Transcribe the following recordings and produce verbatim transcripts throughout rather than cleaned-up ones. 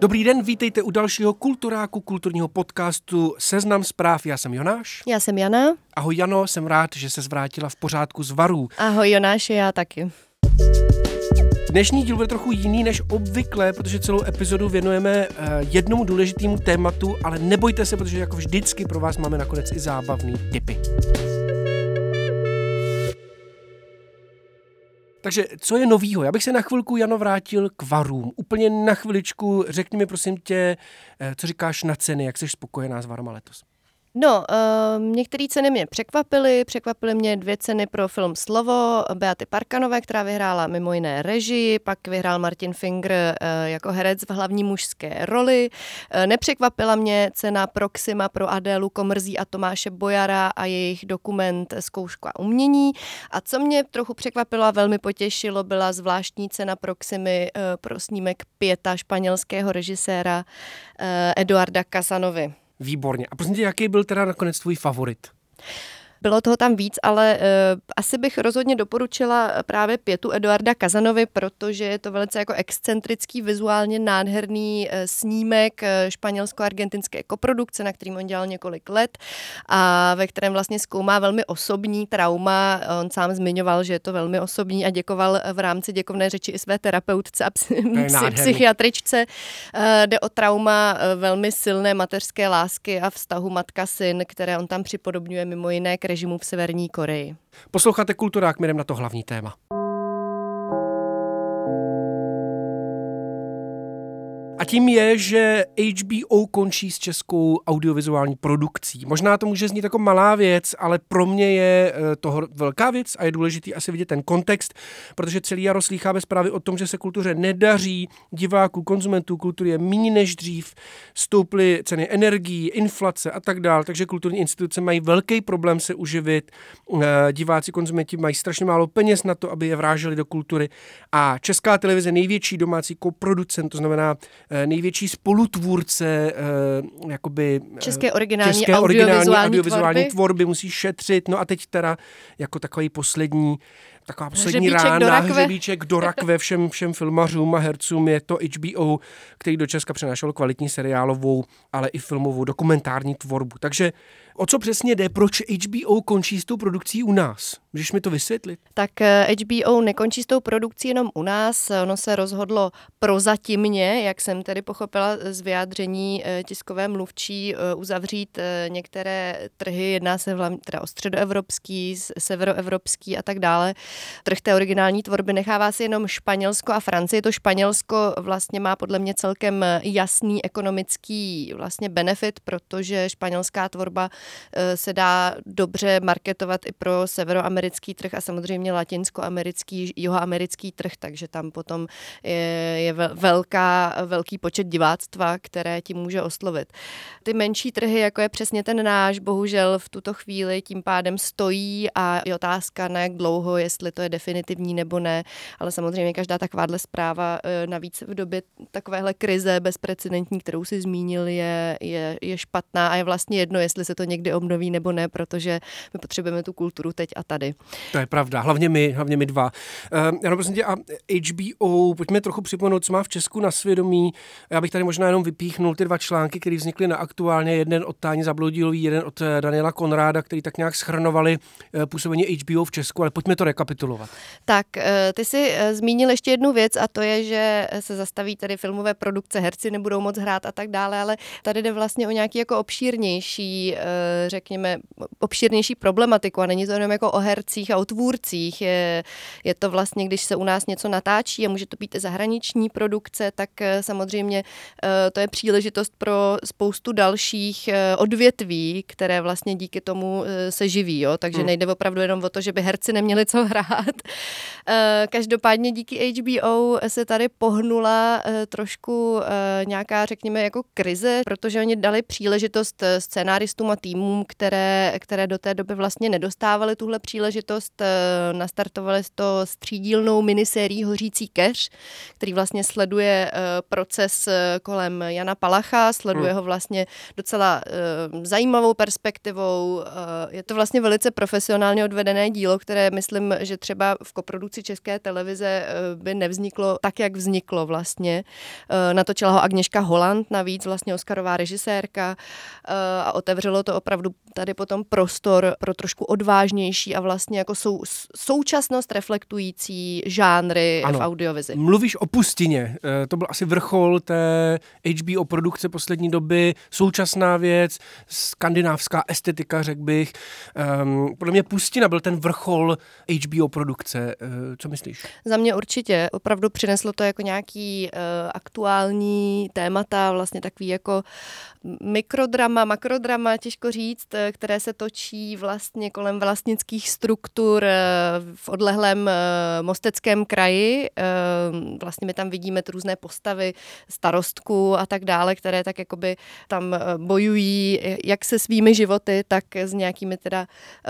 Dobrý den, vítejte u dalšího Kulturáku, kulturního podcastu Seznam zpráv. Já jsem Jonáš. Já jsem Jana. Ahoj Jano, jsem rád, že se zvrátila v pořádku z varů. Ahoj Jonáši, já taky. Dnešní díl bude trochu jiný než obvykle, protože celou epizodu věnujeme jednomu důležitému tématu, ale nebojte se, protože jako vždycky pro vás máme nakonec i zábavný tipy. Takže co je novýho? Já bych se na chvilku, Jano, vrátil k varům. Úplně na chviličku. Řekni mi, prosím tě, co říkáš na ceny, jak jsi spokojená s varama letos? No, um, některé ceny mě překvapily. Překvapily mě dvě ceny pro film Slovo Beaty Parkanové, která vyhrála mimo jiné režii, pak vyhrál Martin Finger uh, jako herec v hlavní mužské roli. Uh, nepřekvapila mě cena Proxima pro Adélu Komrzí a Tomáše Bojara a jejich dokument Zkouška umění. A co mě trochu překvapilo a velmi potěšilo, byla zvláštní cena Proximy uh, pro snímek Pěta španělského režiséra uh, Eduarda Casanovy. Výborně. A prosím tě, jaký byl teda nakonec tvůj favorit? Bylo toho tam víc, ale uh, asi bych rozhodně doporučila právě Pětu Eduarda Casanovy, protože je to velice jako excentrický, vizuálně nádherný uh, snímek uh, španělsko-argentinské koprodukce, na kterým on dělal několik let a ve kterém vlastně zkoumá velmi osobní trauma. On sám zmiňoval, že je to velmi osobní a děkoval v rámci děkovné řeči i své terapeutce a psy- psychiatričce. Uh, jde o trauma uh, velmi silné mateřské lásky a vztahu matka-syn, které on tam připodobňuje mimo jiné k režimu v Severní Koreji. Posloucháte Kulturák, my jdeme na to hlavní téma. A tím je, že H B O končí s českou audiovizuální produkcí. Možná to může znít jako malá věc, ale pro mě je toho velká věc a je důležitý asi vidět ten kontext, protože celý jaro slýcháme zprávy o tom, že se kultuře nedaří, diváků, konzumentů kultury je méně než dřív, stouply ceny energií, inflace a tak dál, takže kulturní instituce mají velký problém se uživit, diváci, konzumenti mají strašně málo peněz na to, aby je vráželi do kultury a Česká televize, největší domácí koproducent, to znamená největší spolutvůrce eh, jakoby, eh, české originální, české audiovizuální, originální audiovizuální tvorby. tvorby musí šetřit. No a teď teda jako takový poslední, taková poslední hřebíček rána, do rakve. hřebíček do rakve všem, všem filmařům a hercům je to H B O, který do Česka přenášel kvalitní seriálovou, ale i filmovou dokumentární tvorbu. Takže o co přesně jde, proč H B O končí s tou produkcí u nás? Můžeš mi to vysvětlit? Tak H B O nekončí s tou produkcí jenom u nás, ono se rozhodlo prozatímně, jak jsem tedy pochopila z vyjádření tiskové mluvčí, uzavřít některé trhy, jedná se hlavně teda o středoevropský, severoevropský a tak dále. Trh té originální tvorby nechává si jenom Španělsko a Francii. To Španělsko vlastně má podle mě celkem jasný ekonomický vlastně benefit, protože španělská tvorba se dá dobře marketovat i pro severoamerický trh a samozřejmě latinskoamerický, jihoamerický trh, takže tam potom je, je velká, velký počet diváctva, které tím může oslovit. Ty menší trhy, jako je přesně ten náš, bohužel v tuto chvíli tím pádem stojí a je otázka, na jak dlouho, jestli to je definitivní nebo ne, ale samozřejmě každá takováhle zpráva navíc v době takovéhle krize bezprecedentní, kterou si zmínil, je, je, je špatná a je vlastně jedno, jestli se to někdy obnoví nebo ne, protože my potřebujeme tu kulturu teď a tady. To je pravda, hlavně my, hlavně my dva. Uh, já prosím tě, a H B O, pojďme trochu připomenout, co má v Česku na svědomí. Já bych tady možná jenom vypíchnul ty dva články, které vznikly na Aktuálně, jeden od Táni Zabloudilový, jeden od Daniela Konráda, který tak nějak schrnovali působení H B O v Česku, ale pojďme to rekapitulovat. Tak, ty jsi zmínil ještě jednu věc a to je, že se zastaví tady filmové produkce, herci nebudou moc hrát a tak dále, ale tady jde vlastně o nějaký jako obšírnější, řekněme, obšírnější problematiku a není to jenom jako o hercích a o tvůrcích. Je, je to vlastně, když se u nás něco natáčí a může to být i zahraniční produkce, tak samozřejmě to je příležitost pro spoustu dalších odvětví, které vlastně díky tomu se živí, jo? Takže hmm. nejde opravdu jenom o to, že by herci neměli co hrát. Každopádně díky H B O se tady pohnula trošku nějaká, řekněme, jako krize, protože oni dali příležitost scénáristům a týmům, které, které do té doby vlastně nedostávaly tuhle příležitost. Nastartovali to s třídílnou minisérií Hořící keř, který vlastně sleduje proces kolem Jana Palacha, sleduje hmm. ho vlastně docela zajímavou perspektivou. Je to vlastně velice profesionálně odvedené dílo, které myslím, že třeba v koprodukci produkci České televize by nevzniklo tak, jak vzniklo vlastně. Natočila ho Agnieszka Holland, navíc vlastně oscarová režisérka, a otevřelo to opravdu tady potom prostor pro trošku odvážnější a vlastně jako sou, současnost reflektující žánry ano, v audiovizi. Mluvíš o Pustině, to byl asi vrchol té H B O produkce poslední doby, současná věc, skandinávská estetika, řekl bych. Um, podle mě Pustina byl ten vrchol H B O produkce. Uh, co myslíš? Za mě určitě. Opravdu přineslo to jako nějaký uh, aktuální témata, vlastně takový jako mikrodrama, makrodrama, těžko říct, které se točí vlastně kolem vlastnických struktur uh, v odlehlém uh, Mosteckém kraji. Uh, vlastně my tam vidíme ty různé postavy, starostku a tak dále, které tak jakoby tam bojují jak se svými životy, tak s nějakými teda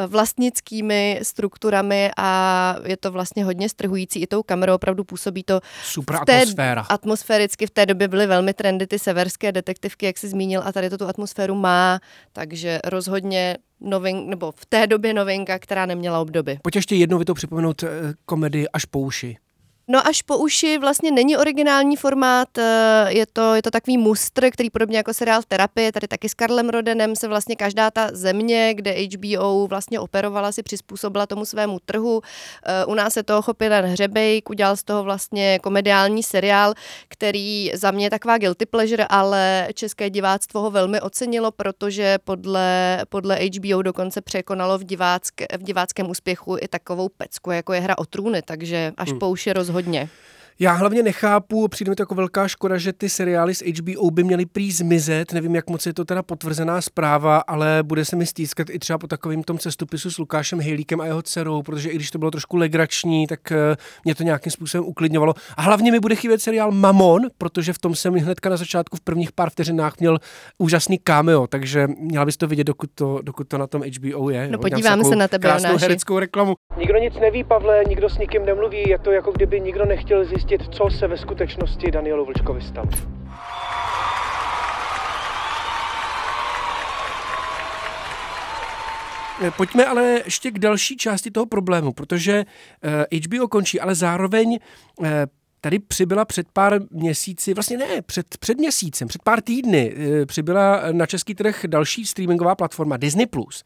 vlastnickými strukturami a je to vlastně hodně strhující i tou kamerou, opravdu působí to super atmosféra. Atmosféricky v té době byly velmi trendy ty severské detektivky, jak jsi zmínil, a tady to tu atmosféru má, takže rozhodně novin, nebo v té době novinka, která neměla obdoby. Pojď ještě jednou vy to připomenout komedii Až po uši. No Až po uši vlastně není originální formát, je to, je to takový mustr, který podobně jako seriál v terapii, tady taky s Karlem Rodenem se vlastně každá ta země, kde H B O vlastně operovala, si přizpůsobila tomu svému trhu. U nás se toho chopil Jan Hřebejk, udělal z toho vlastně komediální seriál, který za mě je taková guilty pleasure, ale české diváctvo ho velmi ocenilo, protože podle, podle H B O dokonce překonalo v, divácké, v diváckém úspěchu i takovou pecku, jako je Hra o trůny, takže Až hmm. po uši rozhodně. Hodně. Já hlavně nechápu, přijde mi to jako velká škoda, že ty seriály z H B O by měly prý zmizet, nevím, jak moc je to teda potvrzená zpráva, ale bude se mi stýskat i třeba po takovém tom cestopisu s Lukášem Hejlíkem a jeho dcerou, protože i když to bylo trošku legrační, tak mě to nějakým způsobem uklidňovalo. A hlavně mi bude chybět seriál Mamon, protože v tom jsem hnedka na začátku v prvních pár vteřinách měl úžasný cameo, takže měla bys to vidět, dokud to, dokud to na tom H B O je. No podíváme se na tebe, krásnou hereckou reklamu. Nikdo nic neví, Pavle, nikdo s nikým nemluví, je to jako kdyby nikdo nechtěl zjistit, co se ve skutečnosti Danielu Vlčkovi stalo. Pojďme ale ještě k další části toho problému, protože H B O končí, ale zároveň tady přibyla před pár měsíci, vlastně ne, před, před měsícem, před pár týdny přibyla na český trh další streamingová platforma Disney plus.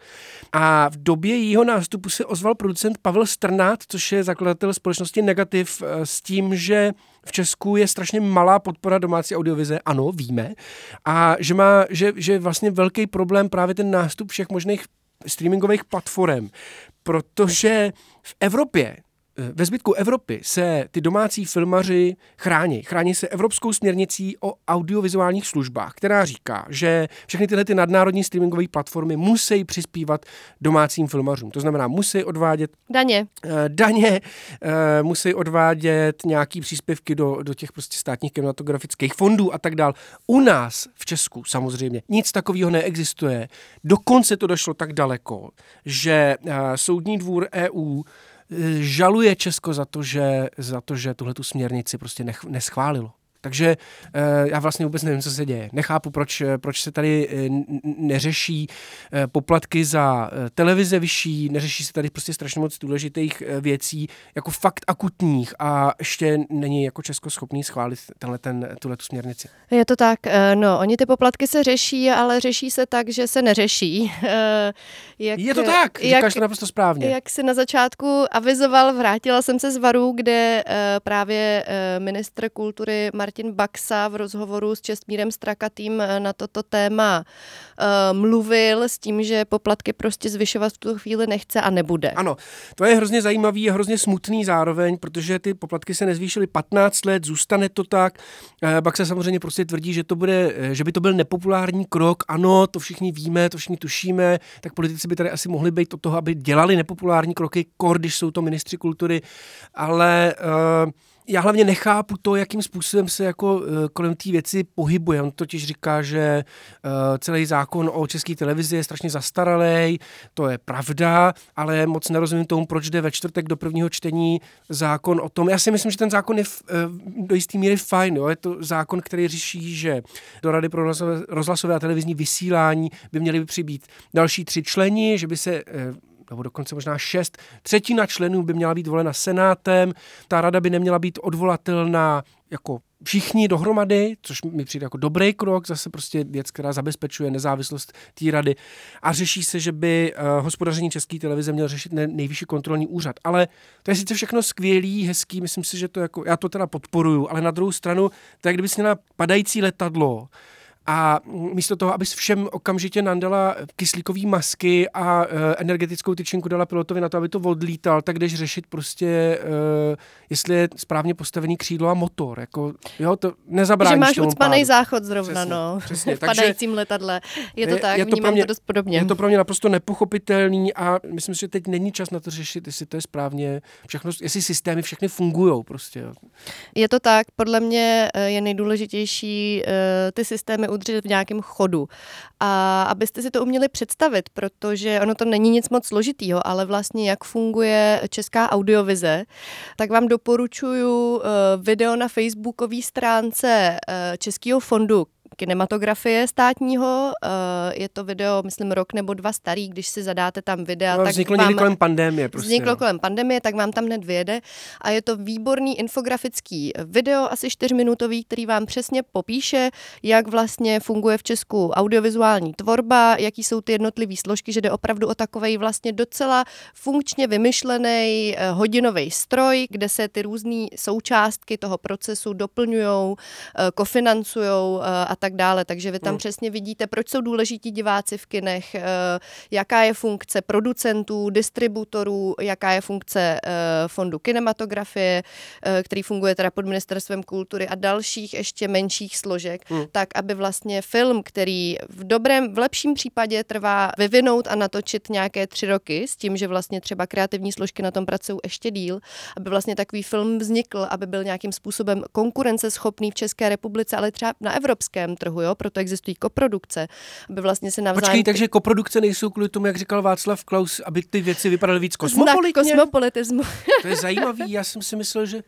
A v době jejího nástupu se ozval producent Pavel Strnad, což je zakladatel společnosti Negativ, s tím, že v Česku je strašně malá podpora domácí audiovize, ano, víme, a že má, že, že vlastně velký problém právě ten nástup všech možných streamingových platform, protože v Evropě Ve zbytku Evropy se ty domácí filmaři chrání. Chrání se evropskou směrnicí o audiovizuálních službách, která říká, že všechny tyhle ty nadnárodní streamingové platformy musí přispívat domácím filmařům. To znamená, musí odvádět daně, daně musí odvádět nějaký příspěvky do, do těch prostě státních kinematografických fondů a tak dál. U nás v Česku samozřejmě nic takového neexistuje. Dokonce to došlo tak daleko, že Soudní dvůr E U žaluje Česko za to, že, za to, že tuhletu směrnici prostě nech, neschválilo. Takže e, já vlastně vůbec nevím, co se děje. Nechápu, proč, proč se tady neřeší poplatky za televize vyšší, neřeší se tady prostě strašně moc důležitých věcí, jako fakt akutních, a ještě není jako Česko schopný schválit tenhle, ten, tuhletu směrnici. Je to tak, no, oni ty poplatky se řeší, ale řeší se tak, že se neřeší. Jak, Je to tak, říkáš jak, to naprosto správně. Jak se na začátku avizoval, vrátila jsem se z Varu, kde právě ministr kultury Martin Martin Baxa v rozhovoru s Čestmírem Strakatým na toto téma uh, mluvil s tím, že poplatky prostě zvyšovat v tu chvíli nechce a nebude. Ano, to je hrozně zajímavý a hrozně smutný zároveň, protože ty poplatky se nezvýšily patnáct let, zůstane to tak. Baxa samozřejmě prostě tvrdí, že to bude, že by to byl nepopulární krok. Ano, to všichni víme, to všichni tušíme, tak politici by tady asi mohli být od toho, aby dělali nepopulární kroky, kor, když jsou to ministři kultury, ale uh, já hlavně nechápu to, jakým způsobem se jako kolem té věci pohybuje. On totiž říká, že celý zákon o České televizi je strašně zastaralý, to je pravda, ale moc nerozumím tomu, proč jde ve čtvrtek do prvního čtení zákon o tom. Já si myslím, že ten zákon je do jisté míry fajn. Jo? Je to zákon, který řeší, že do Rady pro rozhlasové a televizní vysílání by měli přibýt další tři členi, že by se nebo dokonce možná šest. Třetina členů by měla být volena senátem, ta rada by neměla být odvolatelná jako všichni dohromady, což mi přijde jako dobrý krok, zase prostě věc, která zabezpečuje nezávislost té rady. A řeší se, že by uh, hospodaření České televize měl řešit nejvyšší kontrolní úřad. Ale to je sice všechno skvělý, hezký, myslím si, že to jako, já to teda podporuju, ale na druhou stranu, to je, kdyby jsi měla padající letadlo a místo toho, abys všem okamžitě nandala kyslíkový masky a e, energetickou tyčinku dala pilotovi na to, aby to odlítal, tak jdeš řešit prostě, e, jestli je správně postavený křídlo a motor. Jako, jo, to nezabráníš tomu pádu. Že máš ucpanej záchod zrovna, přesně, no. Přesně, v padajícím letadle. Je to je, tak, je to vnímám mě, to dost podobně. Je to pro mě naprosto nepochopitelný a myslím si, že teď není čas na to řešit, jestli to je správně, všechno, jestli systémy všechny fungujou prostě. Jo. Je to tak, podle mě je nejdůležitější ty systémy udržet v nějakém chodu. A abyste si to uměli představit, protože ono to není nic moc složitýho, ale vlastně jak funguje česká audiovize, tak vám doporučuju video na facebookové stránce Českého fondu kinematografie státního. Je to video, myslím, rok nebo dva starý, když si zadáte tam videa. No, tak vzniklo vám, někdy kolem pandemie. Prostě, vzniklo no. kolem pandemie, tak vám tam hned vyjede. A je to výborný infografický video, asi čtyřminutový, který vám přesně popíše, jak vlastně funguje v Česku audiovizuální tvorba, jaký jsou ty jednotlivé složky, že jde opravdu o takovej vlastně docela funkčně vymyšlený hodinový stroj, kde se ty různé součástky toho procesu doplňujou, kofinancujou a tak dále. Takže vy tam hmm. přesně vidíte, proč jsou důležití diváci v kinech, jaká je funkce producentů, distributorů, jaká je funkce fondu kinematografie, který funguje teda pod ministerstvem kultury a dalších ještě menších složek, hmm. tak aby vlastně film, který v dobrém, v lepším případě trvá vyvinout a natočit nějaké tři roky, s tím, že vlastně třeba kreativní složky na tom pracují ještě díl, aby vlastně takový film vznikl, aby byl nějakým způsobem konkurenceschopný v České republice, ale třeba na evropské trhu, jo? Proto existují koprodukce, aby vlastně se navzájem... Počkej, takže koprodukce nejsou kvůli tomu, jak říkal Václav Klaus, aby ty věci vypadaly víc kosmopolitně? Znak kosmopolitismu. To je zajímavý, já jsem si myslel, že...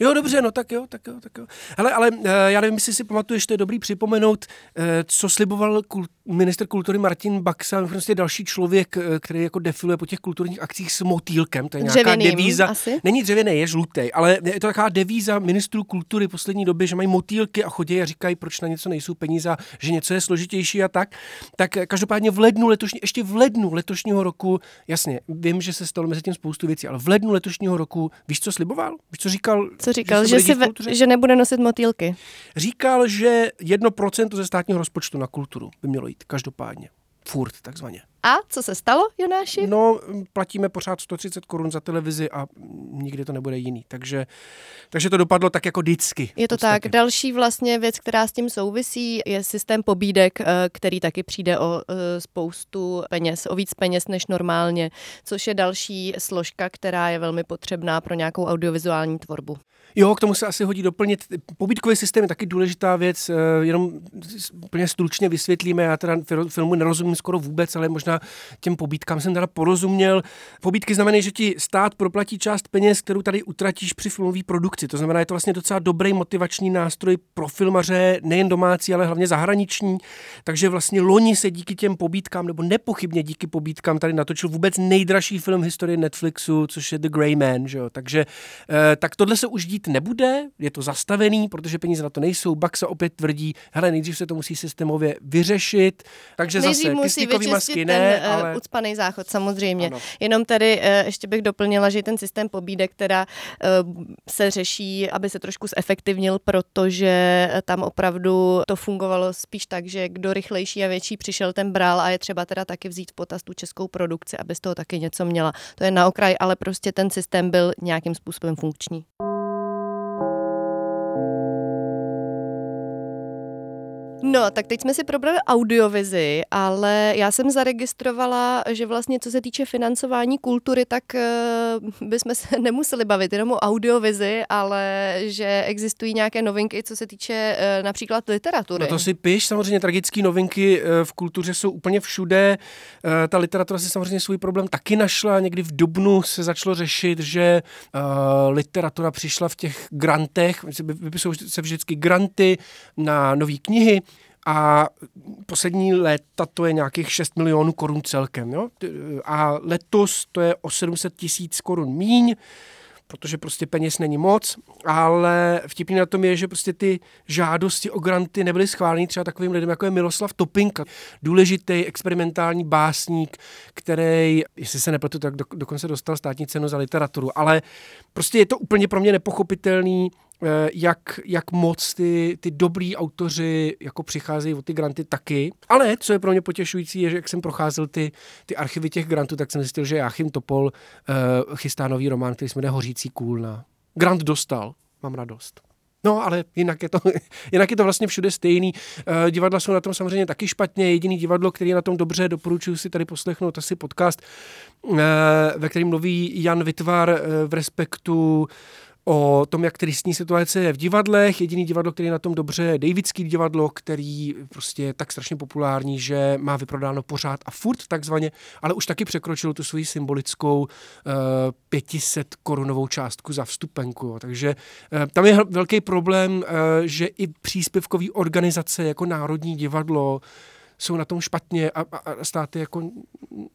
Jo, dobře, no tak jo, tak jo, tak jo. Hele, ale já nevím, jestli si pamatuješ, to je dobrý připomenout, co sliboval kult... minister kultury Martin Baxa, prostě další člověk, který jako defiluje po těch kulturních akcích s motýlkem, to je nějaká dřevěným, devíza. Asi? Není dřevěný, je žlutý, ale je to taková devíza ministrů kultury poslední doby, že mají motýlky a chodí a říkají, proč na něco nejsou peníze, že něco je složitější a tak. Tak každopádně v lednu letošní, ještě v lednu letošního roku, jasně, vím, že se stalo mezi tím spoustu věcí, ale v lednu letošního roku, víš, co sliboval? Víš, co říkal? Co říkal, že, že, si ve, že nebude nosit motýlky. Říkal, že jedno procento ze státního rozpočtu na kulturu by mělo jít. Každopádně. Furt, takzvaně. A co se stalo, Jonáši? No, platíme pořád sto třicet korun za televizi a nikdy to nebude jiný. Takže, takže to dopadlo tak jako vždycky. Je to tak. Další vlastně věc, která s tím souvisí, je systém pobídek, který taky přijde o spoustu peněz, o víc peněz než normálně, což je další složka, která je velmi potřebná pro nějakou audiovizuální tvorbu. Jo, k tomu se asi hodí doplnit. Pobídkový systém je taky důležitá věc, jenom úplně stručně vysvětlíme. Já teda filmu nerozumím skoro vůbec, ale možná těm pobídkám jsem teda porozuměl. Pobídky znamenají, že ti stát proplatí část peněz, kterou tady utratíš při filmové produkci. To znamená, je to vlastně docela dobrý motivační nástroj pro filmaře, nejen domácí, ale hlavně zahraniční. Takže vlastně loni se díky těm pobídkám, nebo nepochybně díky pobídkám, tady natočil vůbec nejdražší film v historii Netflixu, což je The Grey Man. Že jo? Takže eh, tak tohle se už dít nebude, je to zastavený, protože peníze na to nejsou. Baxa opět tvrdí, hele, nejdřív se to musí systémově vyřešit. Takže zase kyslíkový masky. Ten uh, ale... ucpanej záchod, samozřejmě. Ano. Jenom tady uh, ještě bych doplnila, že ten systém pobídek teda uh, se řeší, aby se trošku zefektivnil, protože tam opravdu to fungovalo spíš tak, že kdo rychlejší a větší přišel, ten bral a je třeba teda taky vzít v potaz tu českou produkci, aby z toho taky něco měla. To je na okraj, ale prostě ten systém byl nějakým způsobem funkční. No, tak teď jsme si probrali audiovizi, ale já jsem zaregistrovala, že vlastně co se týče financování kultury, tak uh, bychom se nemuseli bavit jenom o audiovizi, ale že existují nějaké novinky, co se týče uh, například literatury. No to si piš, samozřejmě tragické novinky uh, v kultuře jsou úplně všude. Uh, ta literatura si samozřejmě svůj problém taky našla. Někdy v dubnu se začalo řešit, že uh, literatura přišla v těch grantech, vypisují se vždycky granty na nové knihy, a poslední léta to je nějakých šest milionů korun celkem. Jo? A letos to je o sedm set tisíc korun míň, protože prostě peněz není moc, ale vtipný na tom je, že prostě ty žádosti o granty nebyly schváleny třeba takovým lidem, jako je Miloslav Topinka, důležitý experimentální básník, který, jestli se nepletu, tak do, dokonce dostal státní cenu za literaturu, ale prostě je to úplně pro mě nepochopitelný, jak, jak moc ty, ty dobrý autoři jako přicházejí o ty granty taky. Ale co je pro mě potěšující, je, že jak jsem procházel ty, ty archivy těch grantů, tak jsem zjistil, že Jáchym Topol uh, chystá nový román, který se jmenuje Hořící kůlna. Grant dostal, mám radost. No, ale jinak je to, jinak je to vlastně všude stejný. E, divadla jsou na tom samozřejmě taky špatně. Jediný divadlo, který je na tom dobře, doporučuji si tady poslechnout asi podcast, e, ve kterém mluví Jan Vytvar e, v Respektu o tom, jak tristní situace je v divadlech. Jediný divadlo, který je na tom dobře, je Dejvické divadlo, který prostě je tak strašně populární, že má vyprodáno pořád a furt takzvaně, ale už taky překročilo tu svoji symbolickou uh, pět set korunovou částku za vstupenku. Takže uh, tam je velký problém, uh, že i příspěvkový organizace jako Národní divadlo jsou na tom špatně a, a, a státy jako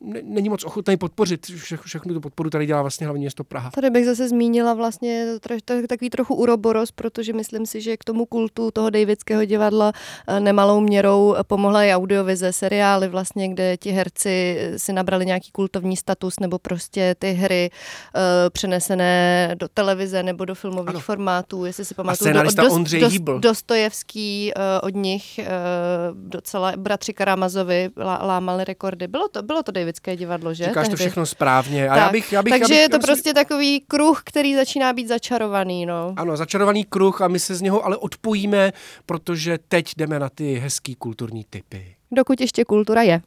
ne, není moc ochotný podpořit. Vše, všechnu tu podporu tady dělá vlastně hlavně město Praha. Tady bych zase zmínila vlastně takový trochu uroboros, protože myslím si, že k tomu kultu toho Dejvického divadla nemalou měrou pomohla i audiovize, seriály vlastně, kde ti herci si nabrali nějaký kultovní status nebo prostě ty hry uh, přenesené do televize nebo do filmových ano. formátů. Jestli si pamatuju, do, do, do, Dostojevský uh, od nich uh, docela bratři Karamazovi lámali rekordy. Bylo to, bylo to Dejvické divadlo, že? Říkáš to všechno správně. A já bych, já bych, takže já bych, je to bych... prostě takový kruh, který začíná být začarovaný. No. Ano, začarovaný kruh a my se z něho ale odpojíme, protože teď jdeme na ty hezký kulturní typy. Dokud ještě kultura je.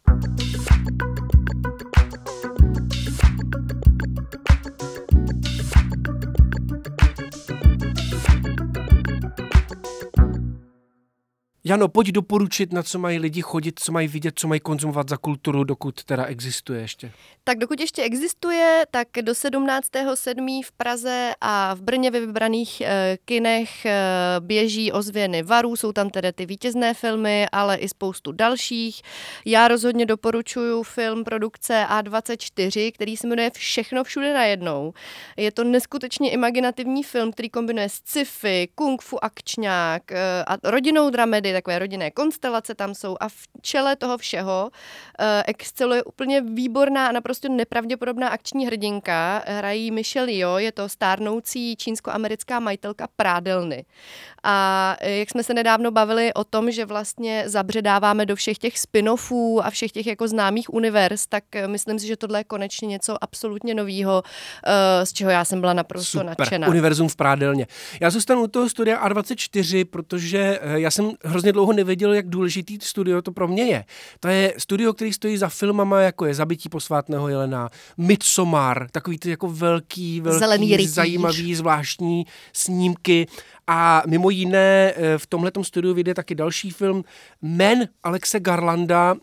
Jano, pojď doporučit, na co mají lidi chodit, co mají vidět, co mají konzumovat za kulturu, dokud teda existuje ještě. Tak dokud ještě existuje, tak do sedmnáctého sedmého v Praze a v Brně ve vybraných e, kinech e, běží Ozvěny varů, jsou tam tedy ty vítězné filmy, ale i spoustu dalších. Já rozhodně doporučuji film produkce A dvacet čtyři, který se jmenuje Všechno všude najednou. Je to neskutečně imaginativní film, který kombinuje sci-fi, kung fu akčňák e, a rodinnou dramedy, takové rodinné konstelace tam jsou a v čele toho všeho uh, exceluje úplně výborná a naprosto nepravděpodobná akční hrdinka. Hrají Michelle Yeoh, je to stárnoucí čínsko-americká majitelka prádelny. A jak jsme se nedávno bavili o tom, že vlastně zabředáváme do všech těch spin-offů a všech těch jako známých univerz, tak myslím si, že tohle je konečně něco absolutně novýho, uh, z čeho já jsem byla naprosto super nadšená. Univerzum v prádelně. Já zůstanu u toho studia A dvacet čtyři, protože já jsem hrozně dlouho nevěděl, jak důležitý studio to pro mě je. To je studio, který stojí za filmama, jako je Zabití posvátného jelena, Midsommar, takový ty jako velký, velký, zajímavý, zvláštní snímky. A mimo jiné v tomhletom studiu vyjde taky další film Men Alexe Garlanda.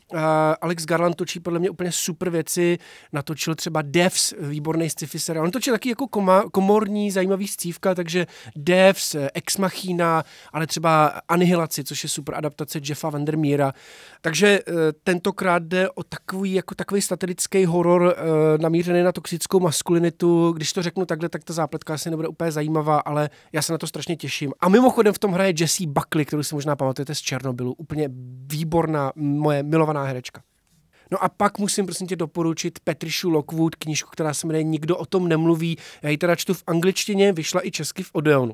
Alex Garland točí podle mě úplně super věci. Natočil třeba Devs, výborný sci-fi seriál. On točil taky jako koma, komorní, zajímavý scívka, takže Devs, Ex Machina, ale třeba Anihilaci, což je super adaptace Jeffa Vandermeera. Takže tentokrát jde o takový, jako takový satirický horor namířený na toxickou maskulinitu. Když to řeknu takhle, tak ta zápletka asi nebude úplně zajímavá, ale já se na to strašně těším. A mimochodem v tom hraje Jessie Buckley, kterou si možná pamatujete z Černobylu. Úplně výborná, moje milovaná herečka. No a pak musím prosím tě doporučit Patriciu Lockwood, knížku, která se jmenuje Nikdo o tom nemluví. Já ji teda čtu v angličtině, vyšla i česky v Odeonu.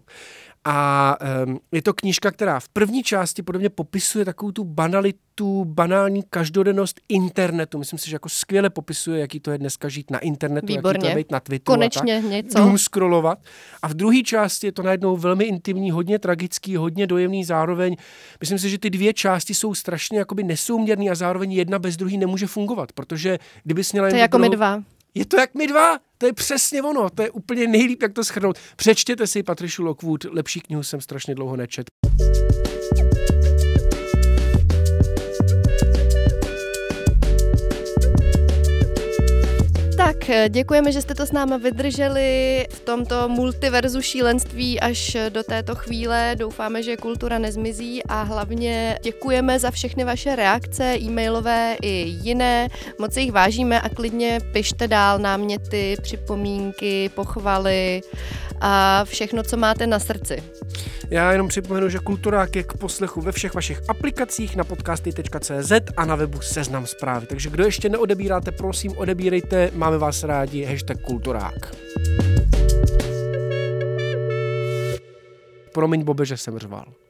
A um, je to knížka, která v první části podobně popisuje takovou tu banalitu, banální každodennost internetu. Myslím si, že jako skvěle popisuje, jaký to je dneska žít na internetu, výborně, jaký to je být na Twitteru. Konečně a tak, něco. Dům scrollovat. A v druhé části je to najednou velmi intimní, hodně tragický, hodně dojemný zároveň. Myslím si, že ty dvě části jsou strašně jakoby nesouměrný a zároveň jedna bez druhé nemůže fungovat, protože kdyby jsi měla to je jako druhou... my dva. Je to jak my dva, to je přesně ono, to je úplně nejlíp, jak to shrnout. Přečtěte si Patriciu Lockwood, lepší knihu jsem strašně dlouho nečetl. Tak děkujeme, že jste to s námi vydrželi v tomto multiverzu šílenství až do této chvíle. Doufáme, že kultura nezmizí a hlavně děkujeme za všechny vaše reakce, e-mailové i jiné. Moc jich vážíme a klidně pište dál náměty, připomínky, pochvaly a všechno, co máte na srdci. Já jenom připomenu, že Kulturák je k poslechu ve všech vašich aplikacích na podcasty tečka cé zet a na webu Seznam Zprávy. Takže kdo ještě neodebíráte, prosím, odebírejte, máme vás rádi, hashtag Kulturák. Promiň, Bobe, že jsem řval.